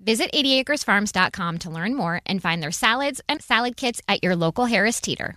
Visit 80acresfarms.com to learn more and find their salads and salad kits at your local Harris Teeter.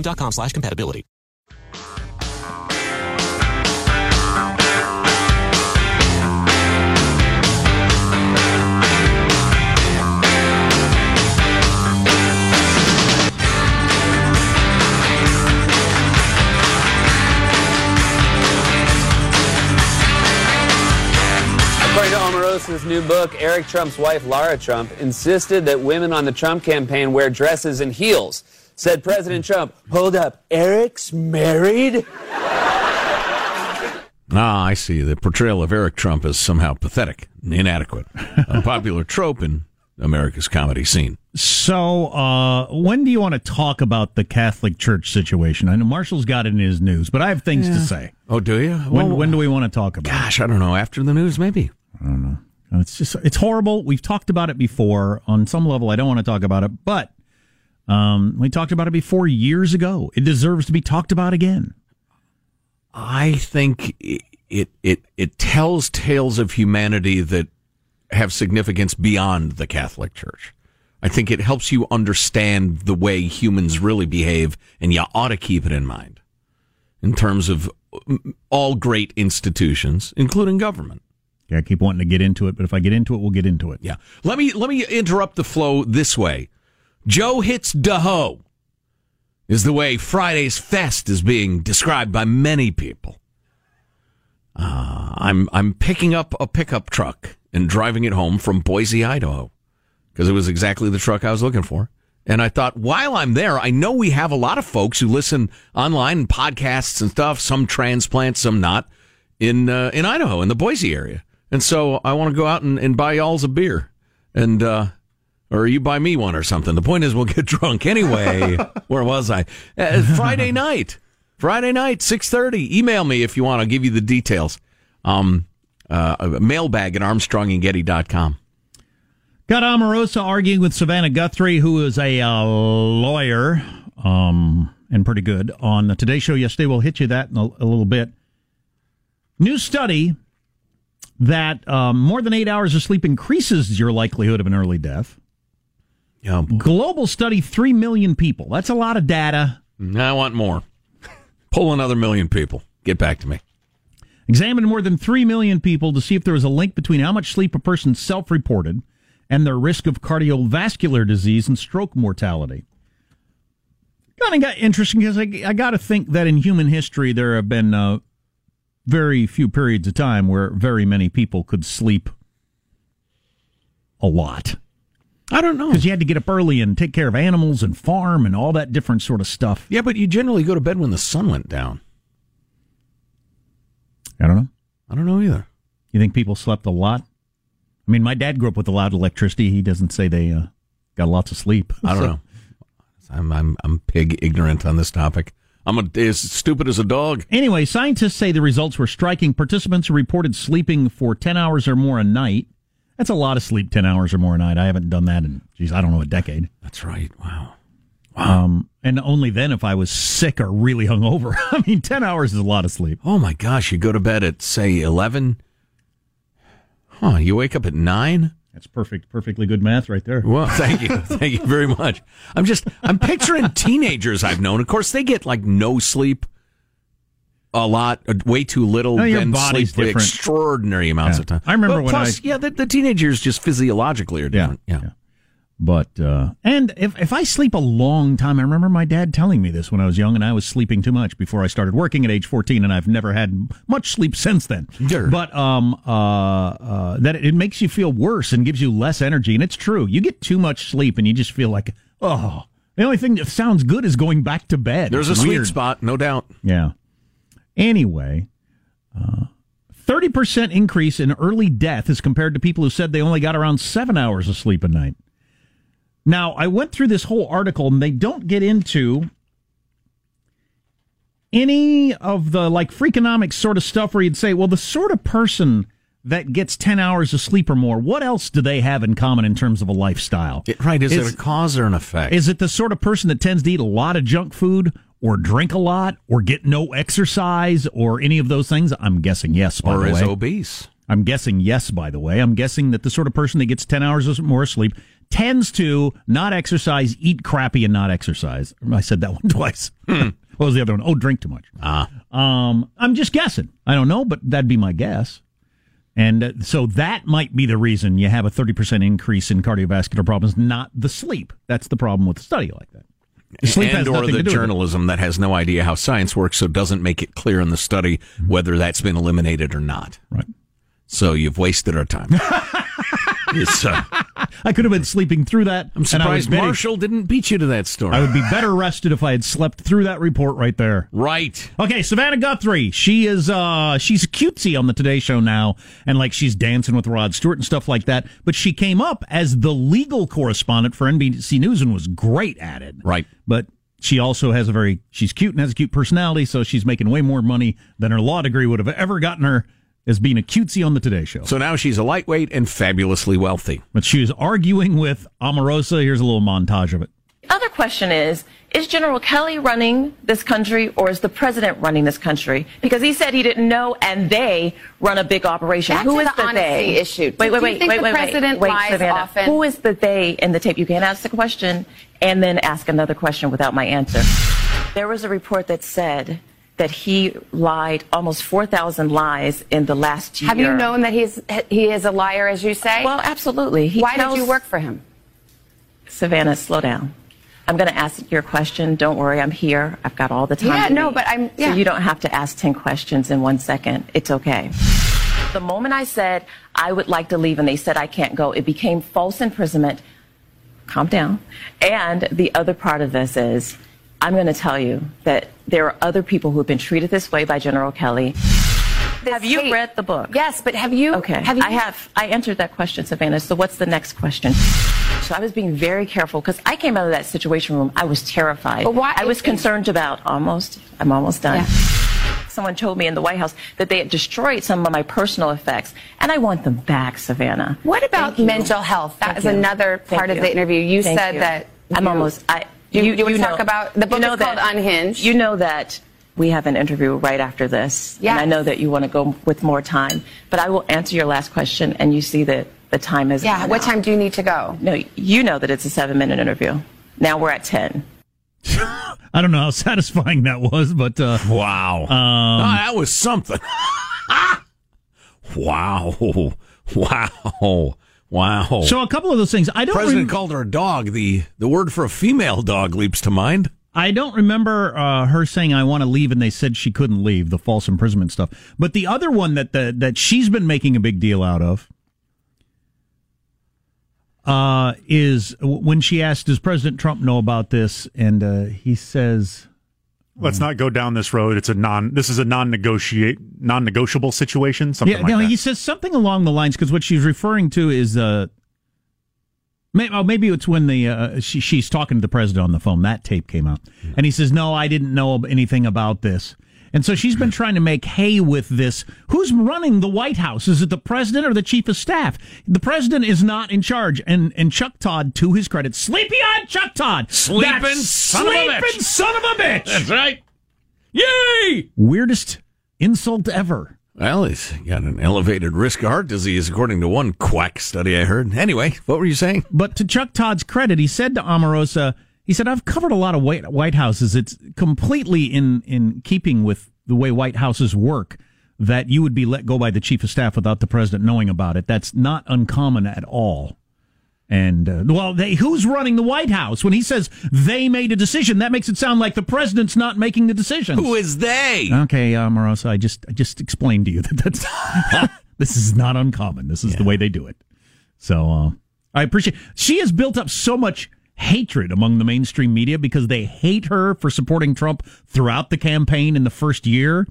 .com/compatibility. According to Omarosa's new book, Eric Trump's wife, Lara Trump, insisted that women on the Trump campaign wear dresses and heels. Said President Trump, "Hold up, Eric's married?" Ah, I see. The portrayal of Eric Trump is somehow pathetic, inadequate. A popular trope in America's comedy scene. So, when do you want to talk about the Catholic Church situation? I know Marshall's got it in his news, but I have things to say. Oh, do you? When do we want to talk about it? I don't know. After the news, maybe. I don't know. It's just, it's horrible. We've talked about it before. On some level, I don't want to talk about it, but... we talked about it before years ago. It deserves to be talked about again. I think it tells tales of humanity that have significance beyond the Catholic Church. I think it helps you understand the way humans really behave, and you ought to keep it in mind in terms of all great institutions, including government. Yeah, I keep wanting to get into it, but if I get into it, we'll get into it. Yeah. Let me interrupt the flow this way. Joe hits Daho is the way Friday's fest is being described by many people. I'm picking up a pickup truck and driving it home from Boise, Idaho, because it was exactly the truck I was looking for. And I thought, while I'm there, I know we have a lot of folks who listen online, podcasts and stuff, some transplants, some not, in Idaho, in the Boise area. And so I want to go out and buy y'all's a beer and... or you buy me one or something. The point is we'll get drunk anyway. Where was I? Friday night, 6:30. Email me if you want. I'll give you the details. Mailbag at armstrongandgetty.com. Got Omarosa arguing with Savannah Guthrie, who is a lawyer and pretty good, on the Today Show yesterday. We'll hit you that in a little bit. New study that more than 8 hours of sleep increases your likelihood of an early death. Oh, global study, 3 million people. That's a lot of data. I want more. Pull another million people. Get back to me. Examined more than 3 million people to see if there was a link between how much sleep a person self-reported and their risk of cardiovascular disease and stroke mortality. Kind of got interesting because I got to think that in human history there have been very few periods of time where very many people could sleep a lot. I don't know. Because you had to get up early and take care of animals and farm and all that different sort of stuff. Yeah, but you generally go to bed when the sun went down. I don't know. I don't know either. You think people slept a lot? I mean, my dad grew up with a lot of electricity. He doesn't say they got lots of sleep. I don't know. I'm pig ignorant on this topic. I'm as stupid as a dog. Anyway, scientists say the results were striking. Participants who reported sleeping for 10 hours or more a night. That's a lot of sleep, 10 hours or more a night. I haven't done that in, geez, I don't know, a decade. That's right. Wow. Wow. And only then if I was sick or really hungover. I mean, 10 hours is a lot of sleep. Oh, my gosh. You go to bed at, say, 11. Huh. You wake up at 9. That's perfectly good math right there. Well, thank you. Thank you very much. I'm picturing teenagers I've known. Of course, they get like no sleep a lot, way too little, no, then sleep for extraordinary amounts of time. I remember but when plus, I... Yeah, the teenagers just physiologically are different. Yeah. But, and if I sleep a long time, I remember my dad telling me this when I was young, and I was sleeping too much before I started working at age 14, and I've never had much sleep since then. Sure. But, that it makes you feel worse and gives you less energy, and it's true. You get too much sleep, and you just feel like, oh, the only thing that sounds good is going back to bed. There's it's a weird sweet spot, no doubt. Yeah. Anyway, 30% increase in early death as compared to people who said they only got around 7 hours of sleep a night. Now, I went through this whole article, and they don't get into any of the, like, Freakonomics sort of stuff where you'd say, well, the sort of person that gets 10 hours of sleep or more, what else do they have in common in terms of a lifestyle? Right. Is it a cause or an effect? Is it the sort of person that tends to eat a lot of junk food or drink a lot or get no exercise or any of those things? I'm guessing yes, by the way. Or is obese. I'm guessing yes, by the way. I'm guessing that the sort of person that gets 10 hours or more sleep tends to not exercise, eat crappy, and not exercise. I said that one twice. What was the other one? Oh, drink too much. I'm just guessing. I don't know, but that'd be my guess. And so that might be the reason you have a 30% increase in cardiovascular problems, not the sleep. That's the problem with a study like that. Sleep and or the journalism that has no idea how science works, so doesn't make it clear in the study whether that's been eliminated or not. Right. So you've wasted our time. I could have been sleeping through that. I'm surprised Marshall didn't beat you to that story. I would be better rested if I had slept through that report right there. Right. Okay, Savannah Guthrie. She's cutesy on the Today Show now, and like she's dancing with Rod Stewart and stuff like that. But she came up as the legal correspondent for NBC News and was great at it. Right. But she also has she's cute and has a cute personality, so she's making way more money than her law degree would have ever gotten her, as being a cutesy on the Today Show. So now she's a lightweight and fabulously wealthy. But she was arguing with Omarosa. Here's a little montage of it. The other question is General Kelly running this country, or is the president running this country? Because he said he didn't know, and they run a big operation. That's who is the they issue? Wait, who is the they in the tape? You can't ask the question and then ask another question without my answer. There was a report that said that he lied almost 4,000 lies in the last year. Have you known that he is a liar, as you say? Well, absolutely. Why did you work for him? Savannah, slow down. I'm going to ask your question. Don't worry, I'm here. I've got all the time. Yeah, no, but I'm... Yeah. So you don't have to ask 10 questions in 1 second. It's okay. The moment I said I would like to leave and they said I can't go, it became false imprisonment. Calm down. And the other part of this is, I'm going to tell you that there are other people who have been treated this way by General Kelly. Have you read the book? Yes, but have you? Okay, have you? I have. I answered that question, Savannah. So what's the next question? So I was being very careful because I came out of that Situation Room. I was terrified. But why? I was concerned about I'm almost done. Yeah. Someone told me in the White House that they had destroyed some of my personal effects, and I want them back, Savannah. What about mental health? That is another part of the interview. You said that I'm almost... You would talk about the book is called Unhinged. You know that we have an interview right after this. Yeah. And I know that you want to go with more time, but I will answer your last question, and you see that the time is... Yeah, what time do you need to go? No, you know that it's a 7-minute interview. Now we're at 10. I don't know how satisfying that was, but... wow. That was something. Wow. Wow. Wow. So a couple of those things. I don't... President called her a dog. The word for a female dog leaps to mind. I don't remember her saying, I want to leave, and they said she couldn't leave, the false imprisonment stuff. But the other one that she's been making a big deal out of is when she asked, does President Trump know about this? And he says, let's not go down this road. It's a non-negotiable situation. Something like that. He says something along the lines, because what she's referring to is maybe it's when the she's talking to the president on the phone. That tape came out, and he says, "No, I didn't know anything about this." And so she's been trying to make hay with this. Who's running the White House? Is it the president or the chief of staff? The president is not in charge. And Chuck Todd, to his credit, sleepy-eyed Chuck Todd. Sleeping son of a bitch. That's right. Yay! Weirdest insult ever. Well, he's got an elevated risk of heart disease, according to one quack study I heard. Anyway, what were you saying? But to Chuck Todd's credit, he said to Omarosa, he said, I've covered a lot of White Houses. It's completely in keeping with the way White Houses work that you would be let go by the chief of staff without the president knowing about it. That's not uncommon at all. And, who's running the White House? When he says they made a decision, that makes it sound like the president's not making the decision. Who is they? Okay, Omarosa, I just explained to you that's this is not uncommon. This is the way they do it. So I appreciate she has built up so much hatred among the mainstream media because they hate her for supporting Trump throughout the campaign in the first year,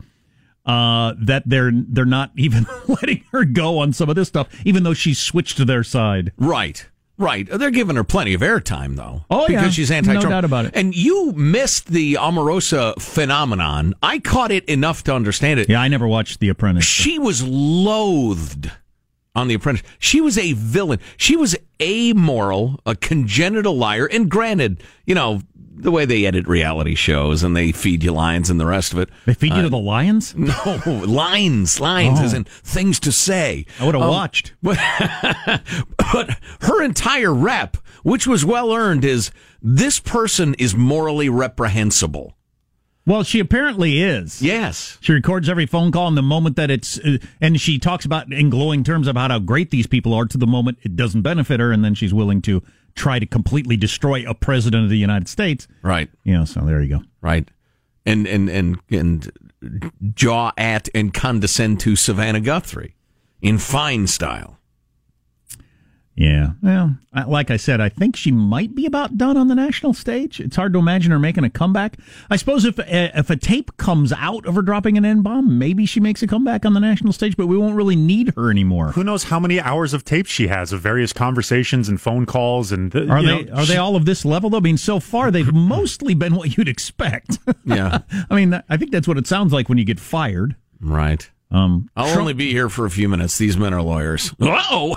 that they're not even letting her go on some of this stuff, even though she's switched to their side. Right. They're giving her plenty of airtime, though. Oh, because she's anti-Trump. No doubt about it. And you missed the Omarosa phenomenon. I caught it enough to understand it. Yeah, I never watched The Apprentice. She was loathed on The Apprentice. She was a villain. She was amoral, a congenital liar. And granted, the way they edit reality shows and they feed you lines and the rest of it. They feed you to the lions? No, lines as in things to say. I would have watched. But her entire rep, which was well earned, is this person is morally reprehensible. Well, she apparently is. Yes. She records every phone call, and the moment that it's... and she talks about in glowing terms about how great these people are to the moment it doesn't benefit her, and then she's willing to try to completely destroy a president of the United States. Right. So there you go. Right. And jaw at and condescend to Savannah Guthrie in fine style. Yeah. Well, like I said, I think she might be about done on the national stage. It's hard to imagine her making a comeback. I suppose if a tape comes out of her dropping an N-bomb, maybe she makes a comeback on the national stage, but we won't really need her anymore. Who knows how many hours of tape she has of various conversations and phone calls. And Are they all of this level, though? I mean, so far, they've mostly been what you'd expect. Yeah. I mean, I think that's what it sounds like when you get fired. Right. I'll only be here for a few minutes. These men are lawyers. Uh-oh!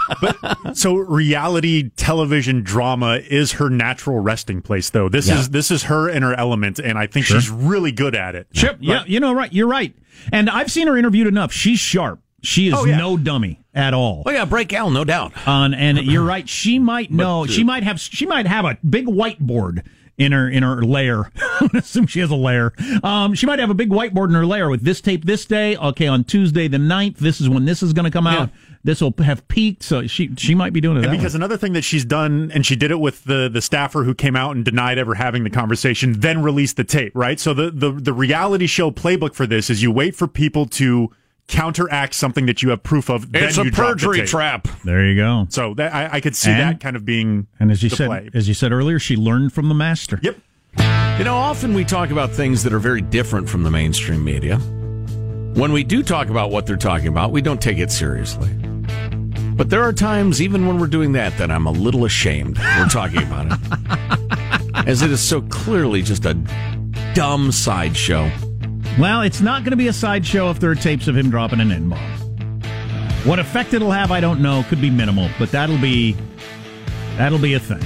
So reality television drama is her natural resting place, though. This is her and her element, and I think she's really good at it. Sure. Yeah, right. You're right. And I've seen her interviewed enough. She's sharp. She is no dummy at all. Oh yeah, break Al, no doubt. And you're right. She might know. She might have a big whiteboard in her lair. I assume she has a lair. She might have a big whiteboard in her lair with this tape this day. Okay, on Tuesday the 9th, this is when this is going to come out. This will have peaked, so she might be doing it. And because another thing that she's done, and she did it with the staffer who came out and denied ever having the conversation, then released the tape, right? So the reality show playbook for this is you wait for people to counteract something that you have proof of. It's a perjury trap. There you go. So that, I could see that kind of being. And as you said earlier, she learned from the master. Yep. Often we talk about things that are very different from the mainstream media. When we do talk about what they're talking about, we don't take it seriously. But there are times, even when we're doing that I'm a little ashamed we're talking about it, as it is so clearly just a dumb sideshow. Well, it's not going to be a sideshow if there are tapes of him dropping an N-bomb. What effect it'll have, I don't know. Could be minimal, but that'll be a thing.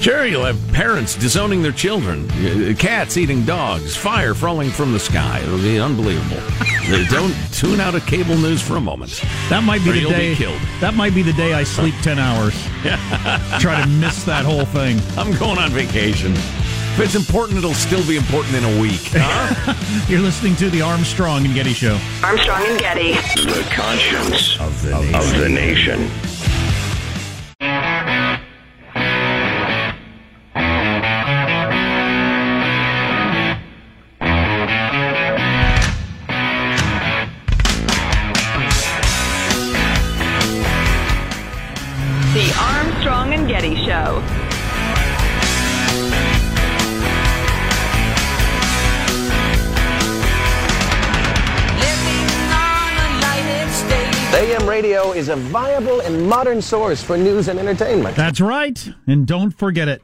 Sure, you'll have parents disowning their children, cats eating dogs, fire falling from the sky. It'll be unbelievable. Don't tune out of cable news for a moment. That might be the day. Be killed. That might be the day I sleep 10 hours. Try to miss that whole thing. I'm going on vacation. If it's important, it'll still be important in a week. Huh? You're listening to the Armstrong and Getty Show. Armstrong and Getty. The conscience of the nation. The Armstrong. AM radio is a viable and modern source for news and entertainment. That's right, and don't forget it.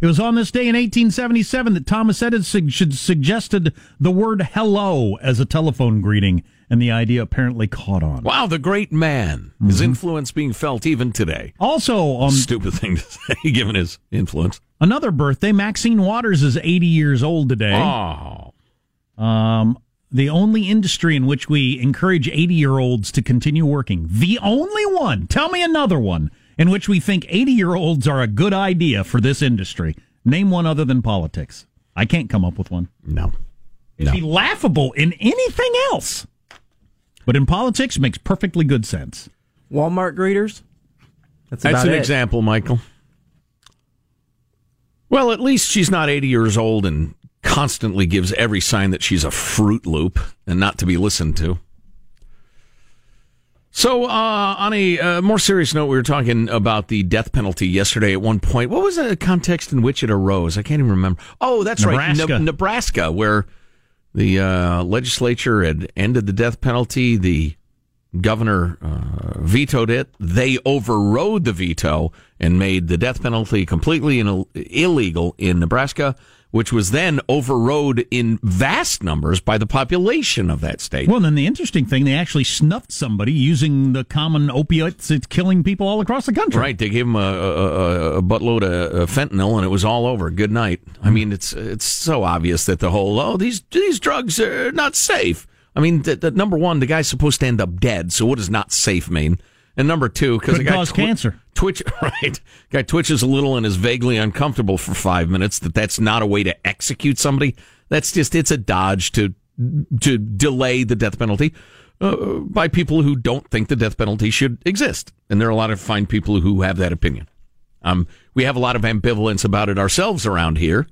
It was on this day in 1877 that Thomas Edison suggested the word hello as a telephone greeting, and the idea apparently caught on. Wow, the great man. Mm-hmm. His influence being felt even today. Also, stupid thing to say, given his influence. Another birthday, Maxine Waters is 80 years old today. Oh. The only industry in which we encourage 80-year-olds to continue working. The only one. Tell me another one in which we think 80-year-olds are a good idea for this industry. Name one other than politics. I can't come up with one. No. It'd be laughable in anything else. But in politics, makes perfectly good sense. Walmart greeters? That's an example, Michael. Well, at least she's not 80 years old and constantly gives every sign that she's a Fruit Loop and not to be listened to. So, on a more serious note, we were talking about the death penalty yesterday at one point. What was the context in which it arose? I can't even remember. Oh, that's Nebraska. Right. Nebraska, where the legislature had ended the death penalty. The governor vetoed it. They overrode the veto and made the death penalty completely illegal in Nebraska, which was then overrode in vast numbers by the population of that state. Well, then the interesting thing, they actually snuffed somebody using the common opiates that's killing people all across the country. Right, they gave them a buttload of fentanyl, and it was all over. Good night. I mean, it's so obvious that the whole, these drugs are not safe. I mean, number one, the guy's supposed to end up dead, so what does not safe mean? And number two, because the guy cause cancer. Guy twitches a little and is vaguely uncomfortable for 5 minutes. That's not a way to execute somebody. That's just, it's a dodge to delay the death penalty by people who don't think the death penalty should exist. And there are a lot of fine people who have that opinion. We have a lot of ambivalence about it ourselves around here.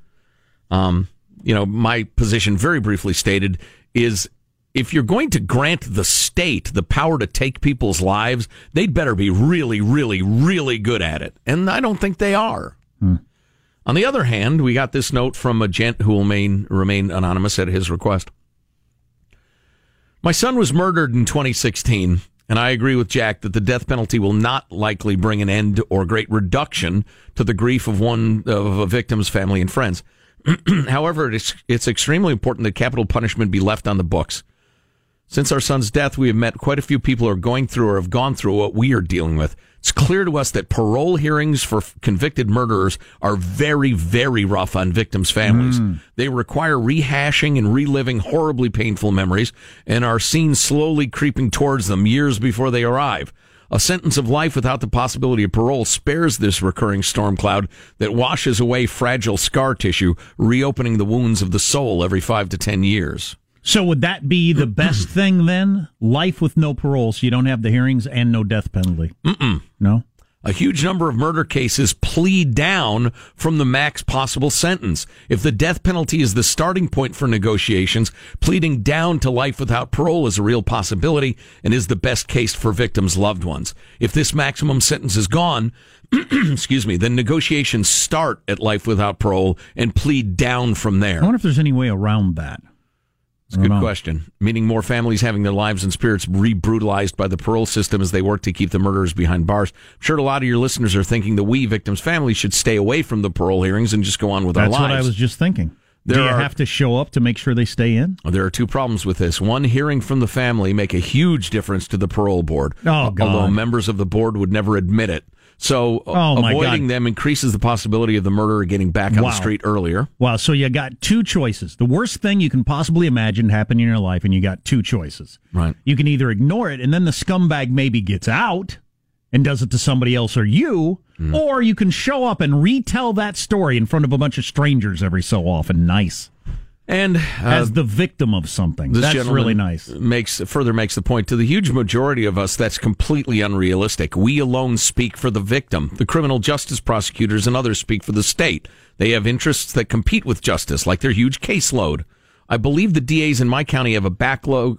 My position, very briefly stated, is if you're going to grant the state the power to take people's lives, they'd better be really, really, really good at it. And I don't think they are. Hmm. On the other hand, we got this note from a gent who will remain anonymous at his request. My son was murdered in 2016, and I agree with Jack that the death penalty will not likely bring an end or great reduction to the grief of one of a victim's family and friends. However, it's extremely important that capital punishment be left on the books. Since our son's death, we have met quite a few people who are going through or have gone through what we are dealing with. It's clear to us that parole hearings for convicted murderers are very, very rough on victims' families. Mm. They require rehashing and reliving horribly painful memories and are seen slowly creeping towards them years before they arrive. A sentence of life without the possibility of parole spares this recurring storm cloud that washes away fragile scar tissue, reopening the wounds of the soul every 5 to 10 years. So would that be the best thing then? Life with no parole, so you don't have the hearings and no death penalty? Mm-mm. No? A huge number of murder cases plead down from the max possible sentence. If the death penalty is the starting point for negotiations, pleading down to life without parole is a real possibility and is the best case for victims' loved ones. If this maximum sentence is gone, then negotiations start at life without parole and plead down from there. I wonder if there's any way around that. It's a good question. Meaning more families having their lives and spirits re-brutalized by the parole system as they work to keep the murderers behind bars. I'm sure a lot of your listeners are thinking that we, victims' families, should stay away from the parole hearings and just go on with our lives. That's what I was just thinking. Do you have to show up to make sure they stay in? There are two problems with this. One, hearing from the family make a huge difference to the parole board. Oh, God. Although members of the board would never admit it. So avoiding them increases the possibility of the murderer getting back on the street earlier. Wow, so you got two choices. The worst thing you can possibly imagine happening in your life, and you got two choices. Right. You can either ignore it, and then the scumbag maybe gets out and does it to somebody else or you, or you can show up and retell that story in front of a bunch of strangers every so often. Nice. And as the victim of something. That's really nice. Further makes the point, to the huge majority of us, that's completely unrealistic. We alone speak for the victim. The criminal justice prosecutors and others speak for the state. They have interests that compete with justice, like their huge caseload. I believe the DAs in my county have a backlog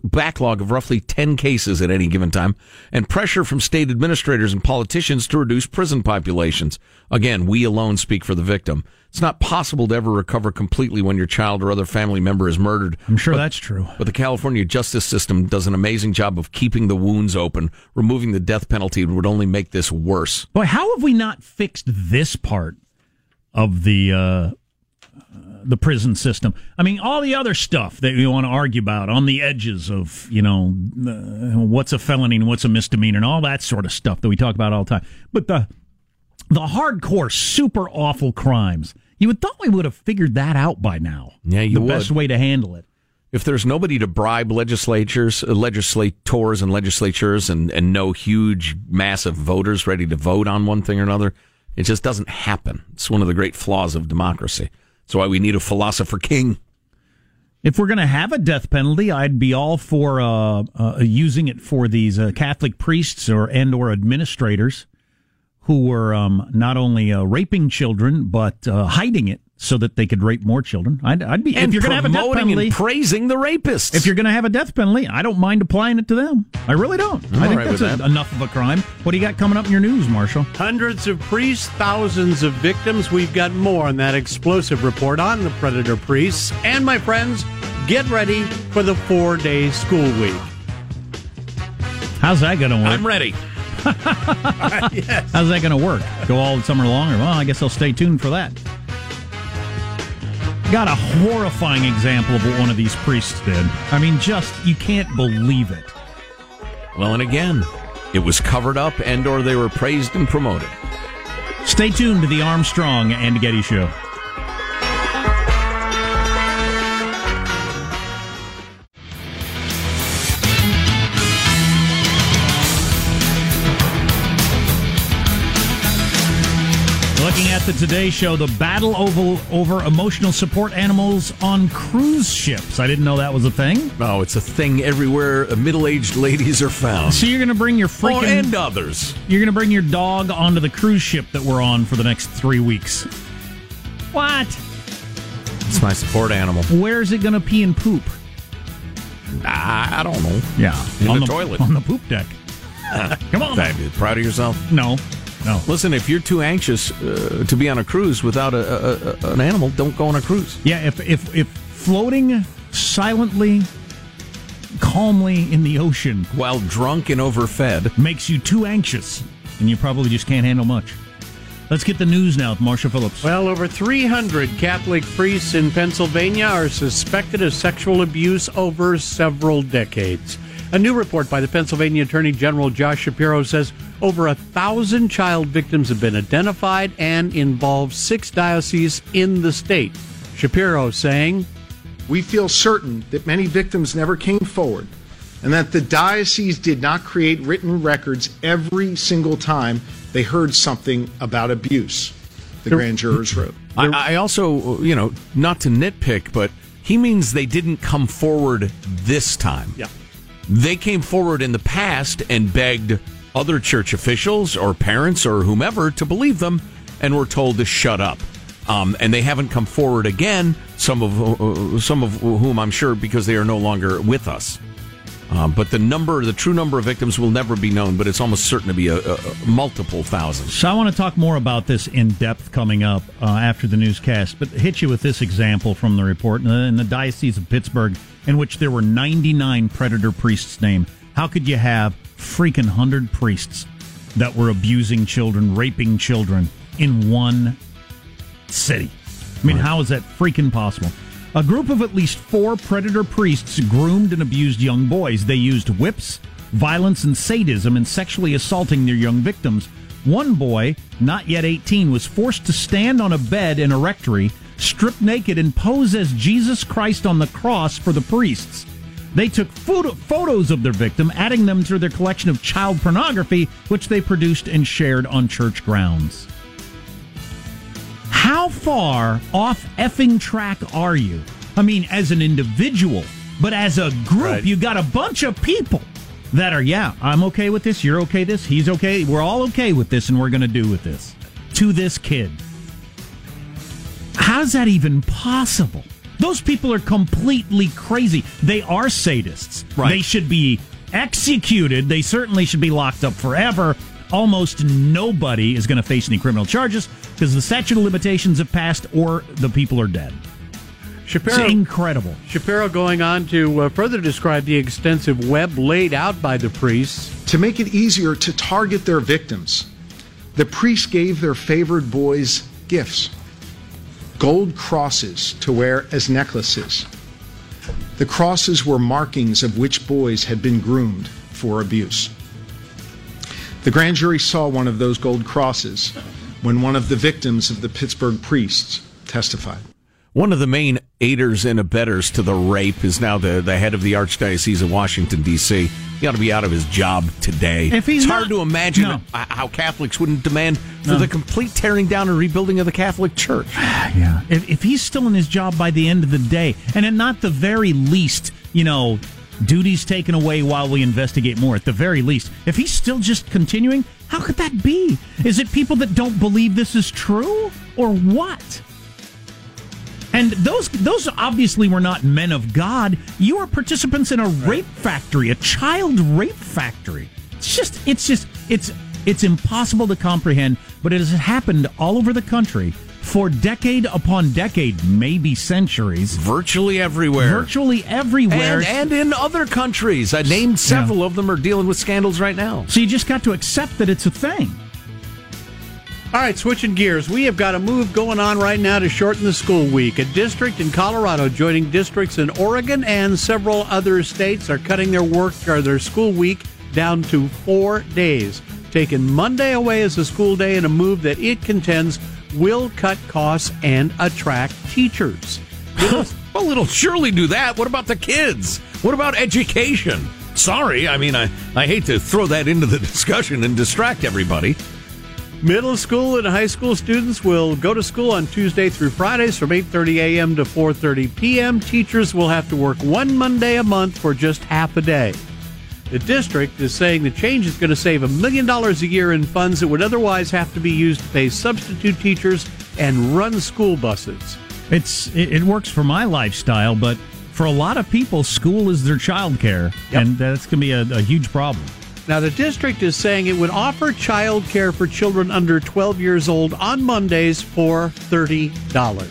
of roughly 10 cases at any given time, and pressure from state administrators and politicians to reduce prison populations. Again, we alone speak for the victim. It's not possible to ever recover completely when your child or other family member is murdered. I'm sure that's true. But the California justice system does an amazing job of keeping the wounds open. Removing the death penalty would only make this worse. Boy, how have we not fixed this part of the prison system? I mean, all the other stuff that we want to argue about on the edges of, you know, what's a felony and what's a misdemeanor and all that sort of stuff that we talk about all the time. But the hardcore, super awful crimes, you would thought we would have figured that out by now. Yeah, you would. The best way to handle it. If there's nobody to bribe legislators and no huge, massive voters ready to vote on one thing or another, it just doesn't happen. It's one of the great flaws of democracy. That's why we need a philosopher king. If we're going to have a death penalty, I'd be all for using it for these Catholic priests or administrators who were not only raping children but hiding it so that they could rape more children. I'd be and if you're going to have a death penalty and praising the rapists. If you're going to have a death penalty, I don't mind applying it to them. I really don't. I think that's enough of a crime. What do you got coming up in your news, Marshall? Hundreds of priests, thousands of victims. We've got more on that explosive report on the predator priests. And my friends, get ready for the 4-day school week. How's that going to work? I'm ready. Yes. How's that going to work? Go all summer long? Or, well, I guess I'll stay tuned for that. Got a horrifying example of what one of these priests did. I mean, just, you can't believe it. Well, and again, it was covered up and or they were praised and promoted. Stay tuned to the Armstrong and Getty Show. Looking at the Today Show, the battle over emotional support animals on cruise ships. I didn't know that was a thing. No, it's a thing everywhere middle-aged ladies are found. So you're going to bring your freaking... and others. You're going to bring your dog onto the cruise ship that we're on for the next 3 weeks. What? It's my support animal. Where's it going to pee and poop? I don't know. Yeah. On the toilet. On the poop deck. Come on. Fabulous. Proud of yourself? No. No. Listen, if you're too anxious to be on a cruise without an animal, don't go on a cruise. Yeah, if floating silently, calmly in the ocean while drunk and overfed makes you too anxious, then you probably just can't handle much. Let's get the news now with Marsha Phillips. Well, over 300 Catholic priests in Pennsylvania are suspected of sexual abuse over several decades. A new report by the Pennsylvania Attorney General Josh Shapiro says over 1,000 child victims have been identified and involve 6 dioceses in the state. Shapiro saying, "We feel certain that many victims never came forward and that the diocese did not create written records every single time they heard something about abuse," the grand jurors wrote. I also, you know, not to nitpick, but he means they didn't come forward this time. Yeah. They came forward in the past and begged other church officials or parents or whomever to believe them and were told to shut up. And they haven't come forward again, some of whom I'm sure because they are no longer with us. But the true number of victims will never be known, but it's almost certain to be a multiple thousand. So I want to talk more about this in depth coming up after the newscast, but hit you with this example from the report in the Diocese of Pittsburgh, in which there were 99 predator priests named. How could you have freaking 100 priests that were abusing children, raping children in one city? I mean, how is that freaking possible? A group of at least 4 predator priests groomed and abused young boys. They used whips, violence, and sadism in sexually assaulting their young victims. One boy, not yet 18, was forced to stand on a bed in a rectory, stripped naked, and pose as Jesus Christ on the cross for the priests. They took photos of their victim, adding them to their collection of child pornography, which they produced and shared on church grounds. How far off effing track are you? I mean, as an individual, but as a group, right. You got a bunch of people that are, yeah, I'm okay with this, you're okay with this, he's okay, we're all okay with this, and we're going to do with this to this kid. How's that even possible? Those people are completely crazy. They are sadists. Right. They should be executed. They certainly should be locked up forever. Almost nobody is going to face any criminal charges because the statute of limitations have passed or the people are dead. Shapiro, it's incredible. Shapiro going on to further describe the extensive web laid out by the priests. To make it easier to target their victims, the priests gave their favored boys gifts. Gold crosses to wear as necklaces. The crosses were markings of which boys had been groomed for abuse. The grand jury saw one of those gold crosses when one of the victims of the Pittsburgh priests testified. One of the main aiders and abettors to the rape is now the head of the Archdiocese of Washington, D.C. He ought to be out of his job today. It's hard to imagine how Catholics wouldn't demand for the complete tearing down and rebuilding of the Catholic Church. Yeah. If he's still in his job by the end of the day, and at not the very least, you know, duties taken away while we investigate more, at the very least, if he's still just continuing, how could that be? Is it people that don't believe this is true or what? And those obviously were not men of God. You are participants in a rape factory, a child rape factory. It's impossible to comprehend, but it has happened all over the country for decade upon decade, maybe centuries. Virtually everywhere. And in other countries. I named several of them are dealing with scandals right now. So you just got to accept that it's a thing. All right, switching gears. We have got a move going on right now to shorten the school week. A district in Colorado joining districts in Oregon and several other states are cutting their work or their school week down to 4 days, taking Monday away as a school day in a move that it contends will cut costs and attract teachers. Well, it'll surely do that. What about the kids? What about education? Sorry, I mean, I hate to throw that into the discussion and distract everybody. Middle school and high school students will go to school on Tuesday through Fridays from 8:30 a.m. to 4:30 p.m. Teachers will have to work one Monday a month for just half a day. The district is saying the change is going to save $1 million a year in funds that would otherwise have to be used to pay substitute teachers and run school buses. It works for my lifestyle, but for a lot of people, school is their childcare, and that's going to be a huge problem. Now, the district is saying it would offer child care for children under 12 years old on Mondays for $30.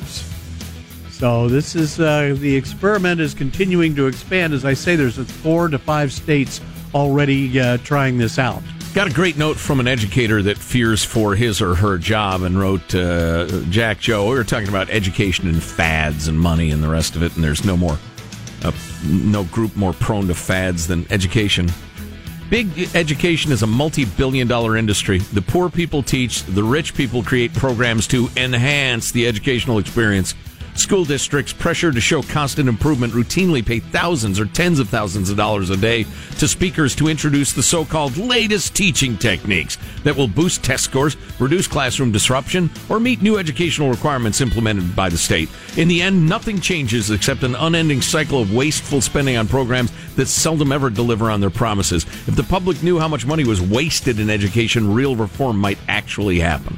So this is the experiment is continuing to expand. As I say, there's 4 to 5 states already trying this out. Got a great note from an educator that fears for his or her job and wrote, Jack, Joe, we were talking about education and fads and money and the rest of it, and there's no group more prone to fads than education. Big education is a multi-billion-dollar industry. The poor people teach. The rich people create programs to enhance the educational experience. School districts, pressured to show constant improvement, routinely pay thousands or tens of thousands of dollars a day to speakers to introduce the so-called latest teaching techniques that will boost test scores, reduce classroom disruption, or meet new educational requirements implemented by the state. In the end, nothing changes except an unending cycle of wasteful spending on programs that seldom ever deliver on their promises. If the public knew how much money was wasted in education, real reform might actually happen.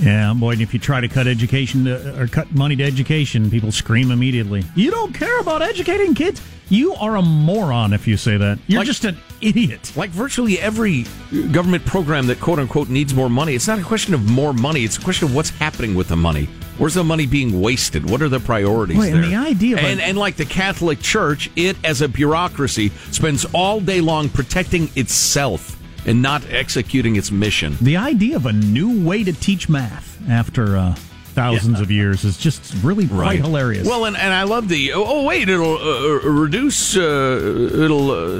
Yeah, boy, and if you try to cut education or cut money to education, people scream immediately. You don't care about educating kids. You are a moron if you say that. You're just an idiot. Like virtually every government program that, quote-unquote, needs more money, it's not a question of more money. It's a question of what's happening with the money. Where's the money being wasted? What are the priorities there? And the idea of and like the Catholic Church, it, as a bureaucracy, spends all day long protecting itself and not executing its mission. The idea of a new way to teach math after thousands of years is just really quite hilarious. Well, and I love the it'll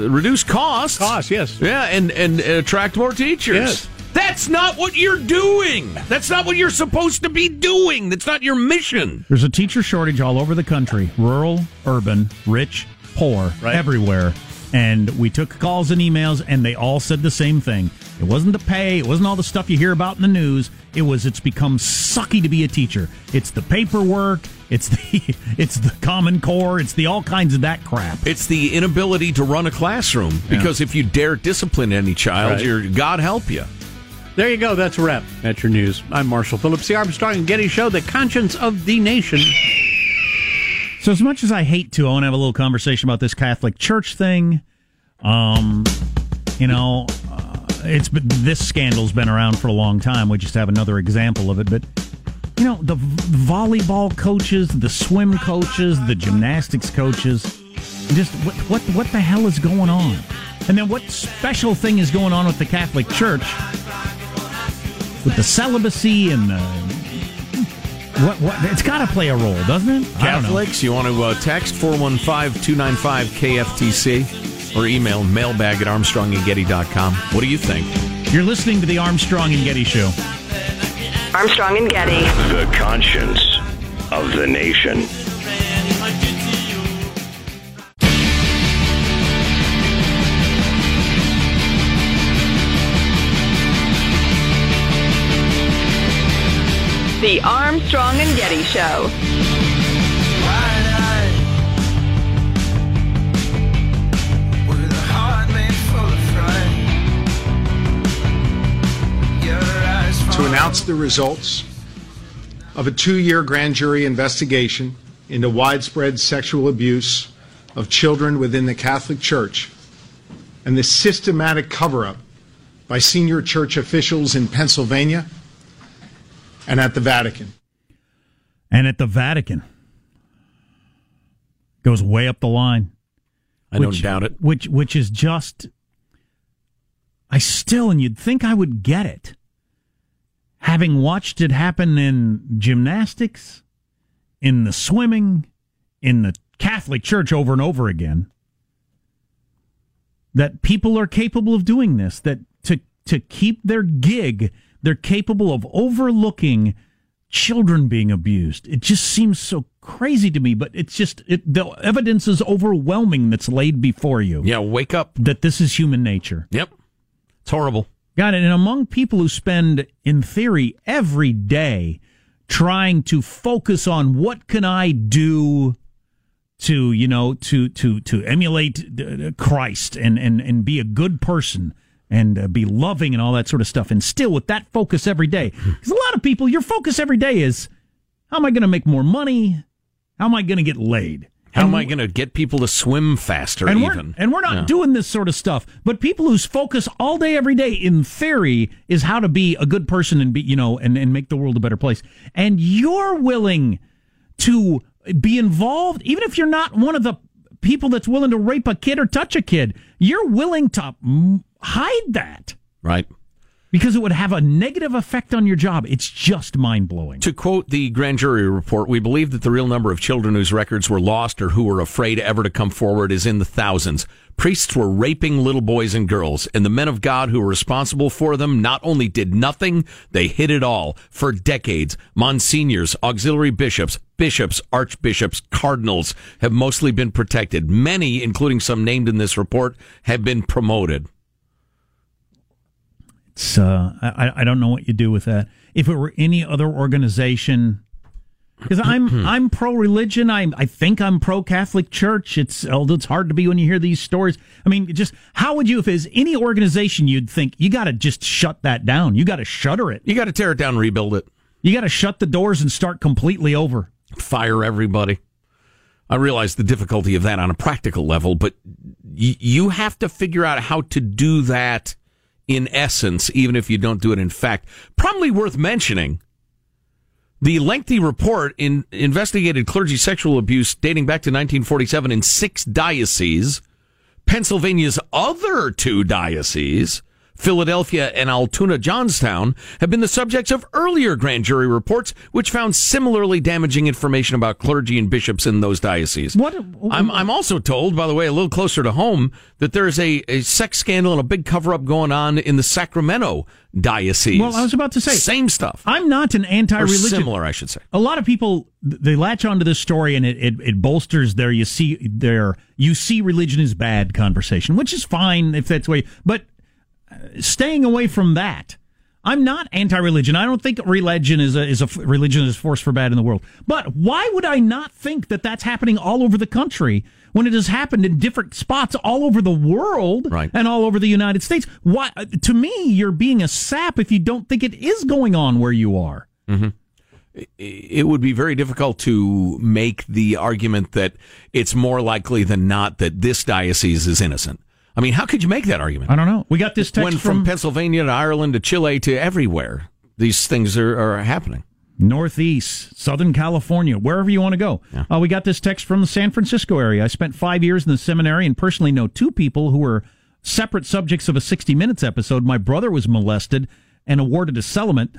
reduce costs. Costs, yes. Yeah, and attract more teachers. Yes. That's not what you're doing. That's not what you're supposed to be doing. That's not your mission. There's a teacher shortage all over the country, rural, urban, rich, poor, everywhere. And we took calls and emails, and they all said the same thing. It wasn't the pay. It wasn't all the stuff you hear about in the news. It's become sucky to be a teacher. It's the paperwork. It's the Common Core. It's the all kinds of that crap. It's the inability to run a classroom, because if you dare discipline any child, you're God help you. There you go. That's a wrap. That's your news. I'm Marshall Phillips, the Armstrong and Getty Show, the conscience of the nation. So as much as I hate to, I want to have a little conversation about this Catholic Church thing. This scandal's been around for a long time. We just have another example of it. But, you know, the volleyball coaches, the swim coaches, the gymnastics coaches, just what the hell is going on? And then what special thing is going on with the Catholic Church? With the celibacy and the... What? It's got to play a role, doesn't it? Catholics, you want to text 415-295-KFTC or email mailbag@armstrongandgetty.com. What do you think? You're listening to the Armstrong and Getty Show. Armstrong and Getty. The conscience of the nation. The Armstrong and Getty Show. To announce the results of a 2-year grand jury investigation into widespread sexual abuse of children within the Catholic Church and the systematic cover-up by senior church officials in Pennsylvania and at the Vatican. And at the Vatican. Goes way up the line. I don't doubt it. Which is just... and you'd think I would get it. Having watched it happen in gymnastics, in the swimming, in the Catholic Church over and over again, that people are capable of doing this, that to keep their gig... They're capable of overlooking children being abused. It just seems so crazy to me, but it's just the evidence is overwhelming that's laid before you. Yeah, wake up. That this is human nature. Yep. It's horrible. Got it. And among people who spend, in theory, every day trying to focus on what can I do to, you know, to emulate Christ and be a good person. And be loving and all that sort of stuff. And still with that focus every day. Because a lot of people, your focus every day is, how am I going to make more money? How am I going to get laid? How am I going to get people to swim faster We're not doing this sort of stuff. But people whose focus all day, every day, in theory, is how to be a good person and be, you know, and make the world a better place. And you're willing to be involved, even if you're not one of the people that's willing to rape a kid or touch a kid. You're willing to... hide that. Right. Because it would have a negative effect on your job. It's just mind-blowing. To quote the grand jury report, we believe that the real number of children whose records were lost or who were afraid ever to come forward is in the thousands. Priests were raping little boys and girls, and the men of God who were responsible for them not only did nothing, they hid it all for decades. Monsignors, auxiliary bishops, bishops, archbishops, cardinals have mostly been protected. Many, including some named in this report, have been promoted. It's, I don't know what you do with that. If it were any other organization, because I'm pro-religion. I think I'm pro-Catholic Church. It's hard to be when you hear these stories. I mean, just how would you, if it's any organization, you'd think you got to just shut that down. You got to shutter it. You got to tear it down, rebuild it. You got to shut the doors and start completely over. Fire everybody. I realize the difficulty of that on a practical level, but you have to figure out how to do that. In essence, even if you don't do it in fact. Probably worth mentioning, the lengthy report investigated clergy sexual abuse dating back to 1947 in 6 dioceses, Pennsylvania's other 2 dioceses, Philadelphia and Altoona Johnstown, have been the subjects of earlier grand jury reports, which found similarly damaging information about clergy and bishops in those dioceses. I'm also told, by the way, a little closer to home, that there is a sex scandal and a big cover-up going on in the Sacramento diocese. Well, I was about to say... Same stuff. I'm not an anti-religion... Or similar, I should say. A lot of people, they latch onto this story and it bolsters their religion is bad conversation, which is fine if that's the way... But... staying away from that. I'm not anti-religion. I don't think religion is a force for bad in the world. But why would I not think that that's happening all over the country when it has happened in different spots all over the world and all over the United States? Why, to me, you're being a sap if you don't think it is going on where you are. Mm-hmm. it would be very difficult to make the argument that it's more likely than not that this diocese is innocent. I mean, how could you make that argument? I don't know. We got this text from Pennsylvania to Ireland to Chile to everywhere. These things are happening. Northeast, Southern California, wherever you want to go. Yeah. We got this text from the San Francisco area. I spent 5 years in the seminary and personally know two people who were separate subjects of a 60 Minutes episode. My brother was molested and awarded a settlement.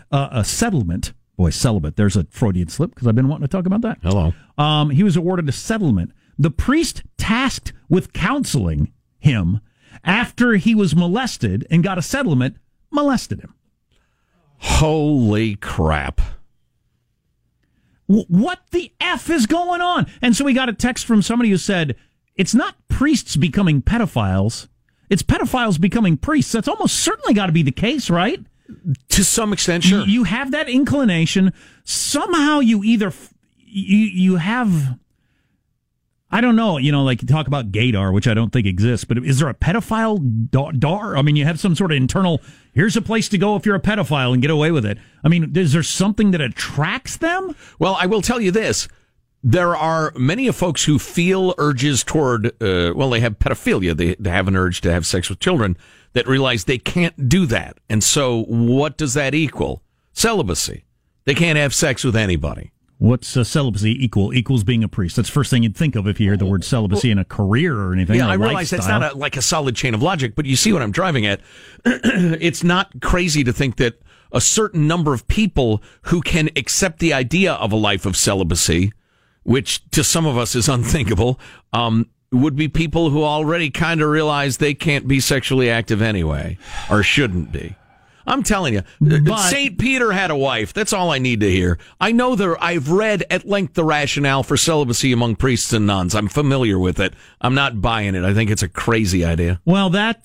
Boy, celibate. There's a Freudian slip because I've been wanting to talk about that. Hello. He was awarded a settlement. The priest tasked with counseling him after he was molested and got a settlement molested him. Holy crap. What the F is going on? And so we got a text from somebody who said, it's not priests becoming pedophiles. It's pedophiles becoming priests. That's almost certainly got to be the case, right? To some extent, sure. You have that inclination. Somehow you either, you have, I don't know, you know, like you talk about gaydar, which I don't think exists, but is there a pedophile dar? I mean, you have some sort of internal, here's a place to go if you're a pedophile and get away with it. I mean, is there something that attracts them? Well, I will tell you this. There are many of folks who feel urges toward, they have pedophilia. They have an urge to have sex with children that realize they can't do that. And so what does that equal? Celibacy. They can't have sex with anybody. What's celibacy equal? Equals being a priest. That's the first thing you'd think of if you hear the word celibacy in a career or anything. Yeah, I realize lifestyle. That's not a solid chain of logic, but you see what I'm driving at. It's not crazy to think that a certain number of people who can accept the idea of a life of celibacy, which to some of us is unthinkable, would be people who already kind of realize they can't be sexually active anyway, or shouldn't be. I'm telling you, St. Peter had a wife. That's all I need to hear. I know I've read at length the rationale for celibacy among priests and nuns. I'm familiar with it. I'm not buying it. I think it's a crazy idea. Well, that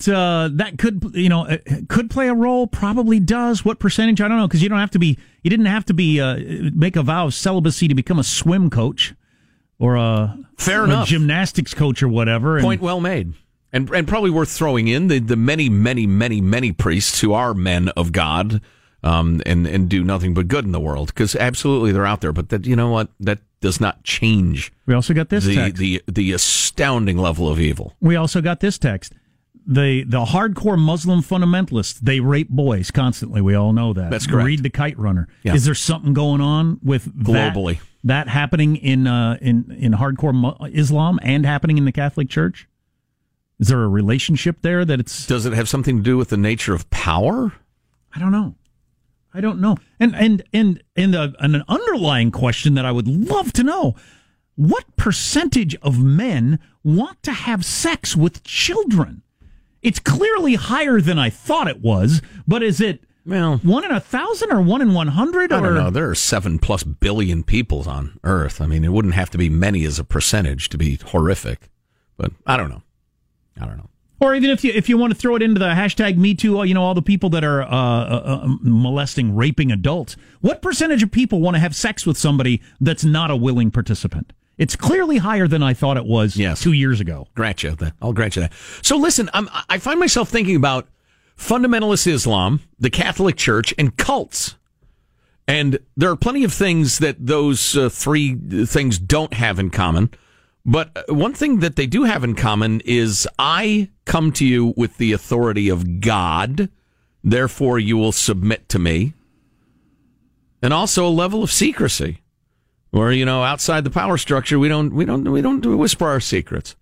could, you know, it could play a role. Probably does. What percentage? I don't know, because you didn't have to be make a vow of celibacy to become a swim coach or a gymnastics coach or whatever. Point well made. And probably worth throwing in the many, many, many, many priests who are men of God and do nothing but good in the world, because absolutely they're out there. But that, you know what? That does not change. We also got this text. The astounding level of evil. We also got this text. The hardcore Muslim fundamentalists, they rape boys constantly. We all know that. That's correct. Read The Kite Runner. Yeah. Is there something going on with globally that happening in hardcore Islam and happening in the Catholic Church? Is there a relationship there that it's... Does it have something to do with the nature of power? I don't know. And an underlying question that I would love to know, what percentage of men want to have sex with children? It's clearly higher than I thought it was, but is it 1 in 1,000 or 1 in 100? I don't know. There are 7+ billion people on Earth. I mean, it wouldn't have to be many as a percentage to be horrific, but I don't know. Or even if you want to throw it into the hashtag Me Too, you know, all the people that are molesting, raping adults. What percentage of people want to have sex with somebody that's not a willing participant? It's clearly higher than I thought it was 2 years ago. Grant you that. I'll grant you that. So listen, I find myself thinking about fundamentalist Islam, the Catholic Church, and cults. And there are plenty of things that those three things don't have in common. But one thing that they do have in common is I come to you with the authority of God, therefore you will submit to me. And also a level of secrecy where, you know, outside the power structure, we don't whisper our secrets.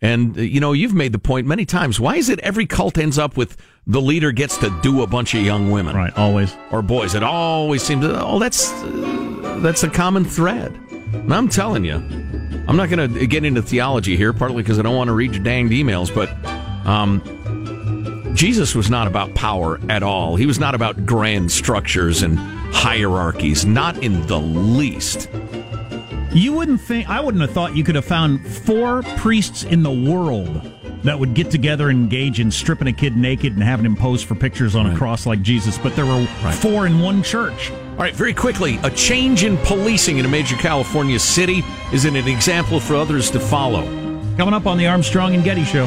And, you know, you've made the point many times. Why is it every cult ends up with the leader gets to do a bunch of young women? Right, always. Or boys. It always seems, that's a common thread. And I'm telling you, I'm not going to get into theology here, partly because I don't want to read your danged emails, but Jesus was not about power at all. He was not about grand structures and hierarchies, not in the least. I wouldn't have thought you could have found 4 priests in the world that would get together and engage in stripping a kid naked and having him pose for pictures on a cross like Jesus, but there were 4 in one church. All right, very quickly, a change in policing in a major California city is an example for others to follow. Coming up on the Armstrong and Getty Show.